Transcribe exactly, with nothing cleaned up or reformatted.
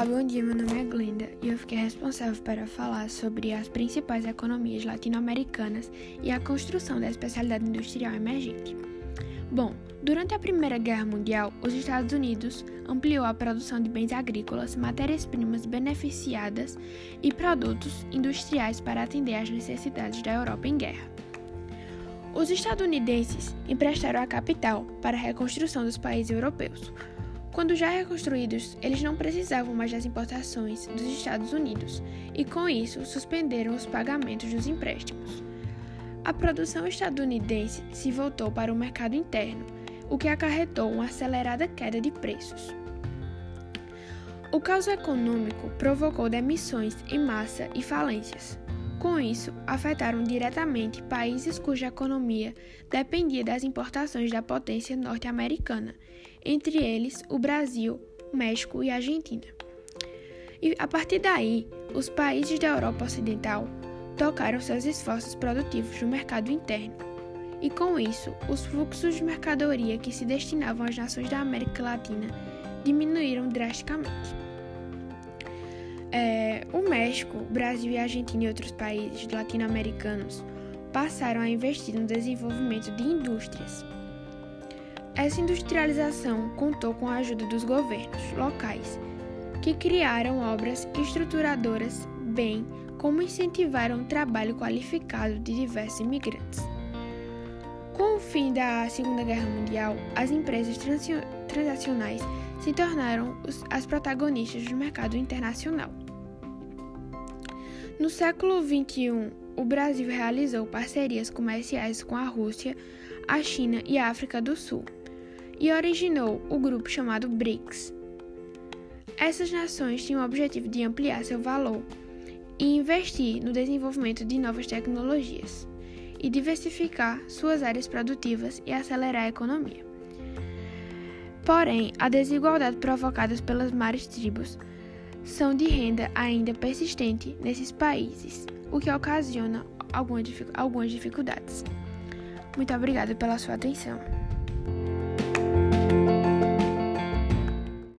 Olá, bom dia, meu nome é Glenda e eu fiquei responsável para falar sobre as principais economias latino-americanas e a construção da especialidade industrial emergente. Bom, durante a Primeira Guerra Mundial, os Estados Unidos ampliou a produção de bens agrícolas, matérias-primas beneficiadas e produtos industriais para atender às necessidades da Europa em guerra. Os estadunidenses emprestaram a capital para a reconstrução dos países europeus. Quando já reconstruídos, eles não precisavam mais das importações dos Estados Unidos e, com isso, suspenderam os pagamentos dos empréstimos. A produção estadunidense se voltou para o mercado interno, o que acarretou uma acelerada queda de preços. O caos econômico provocou demissões em massa e falências. Com isso, afetaram diretamente países cuja economia dependia das importações da potência norte-americana, entre eles o Brasil, México e Argentina. E a partir daí, os países da Europa Ocidental tocaram seus esforços produtivos no mercado interno, e com isso, os fluxos de mercadoria que se destinavam às nações da América Latina diminuíram drasticamente. É, o México, Brasil e Argentina e outros países latino-americanos passaram a investir no desenvolvimento de indústrias. Essa industrialização contou com a ajuda dos governos locais, que criaram obras estruturadoras, bem como incentivaram o trabalho qualificado de diversos imigrantes. Com o fim da Segunda Guerra Mundial, as empresas transacionais se tornaram os, as protagonistas do mercado internacional. No século vinte e um, o Brasil realizou parcerias comerciais com a Rússia, a China e a África do Sul, e originou o grupo chamado BRICS. Essas nações tinham o objetivo de ampliar seu valor e investir no desenvolvimento de novas tecnologias, e diversificar suas áreas produtivas e acelerar a economia. Porém, a desigualdade provocada pelas várias tribos são de renda ainda persistente nesses países, o que ocasiona algumas dificuldades. Muito obrigada pela sua atenção.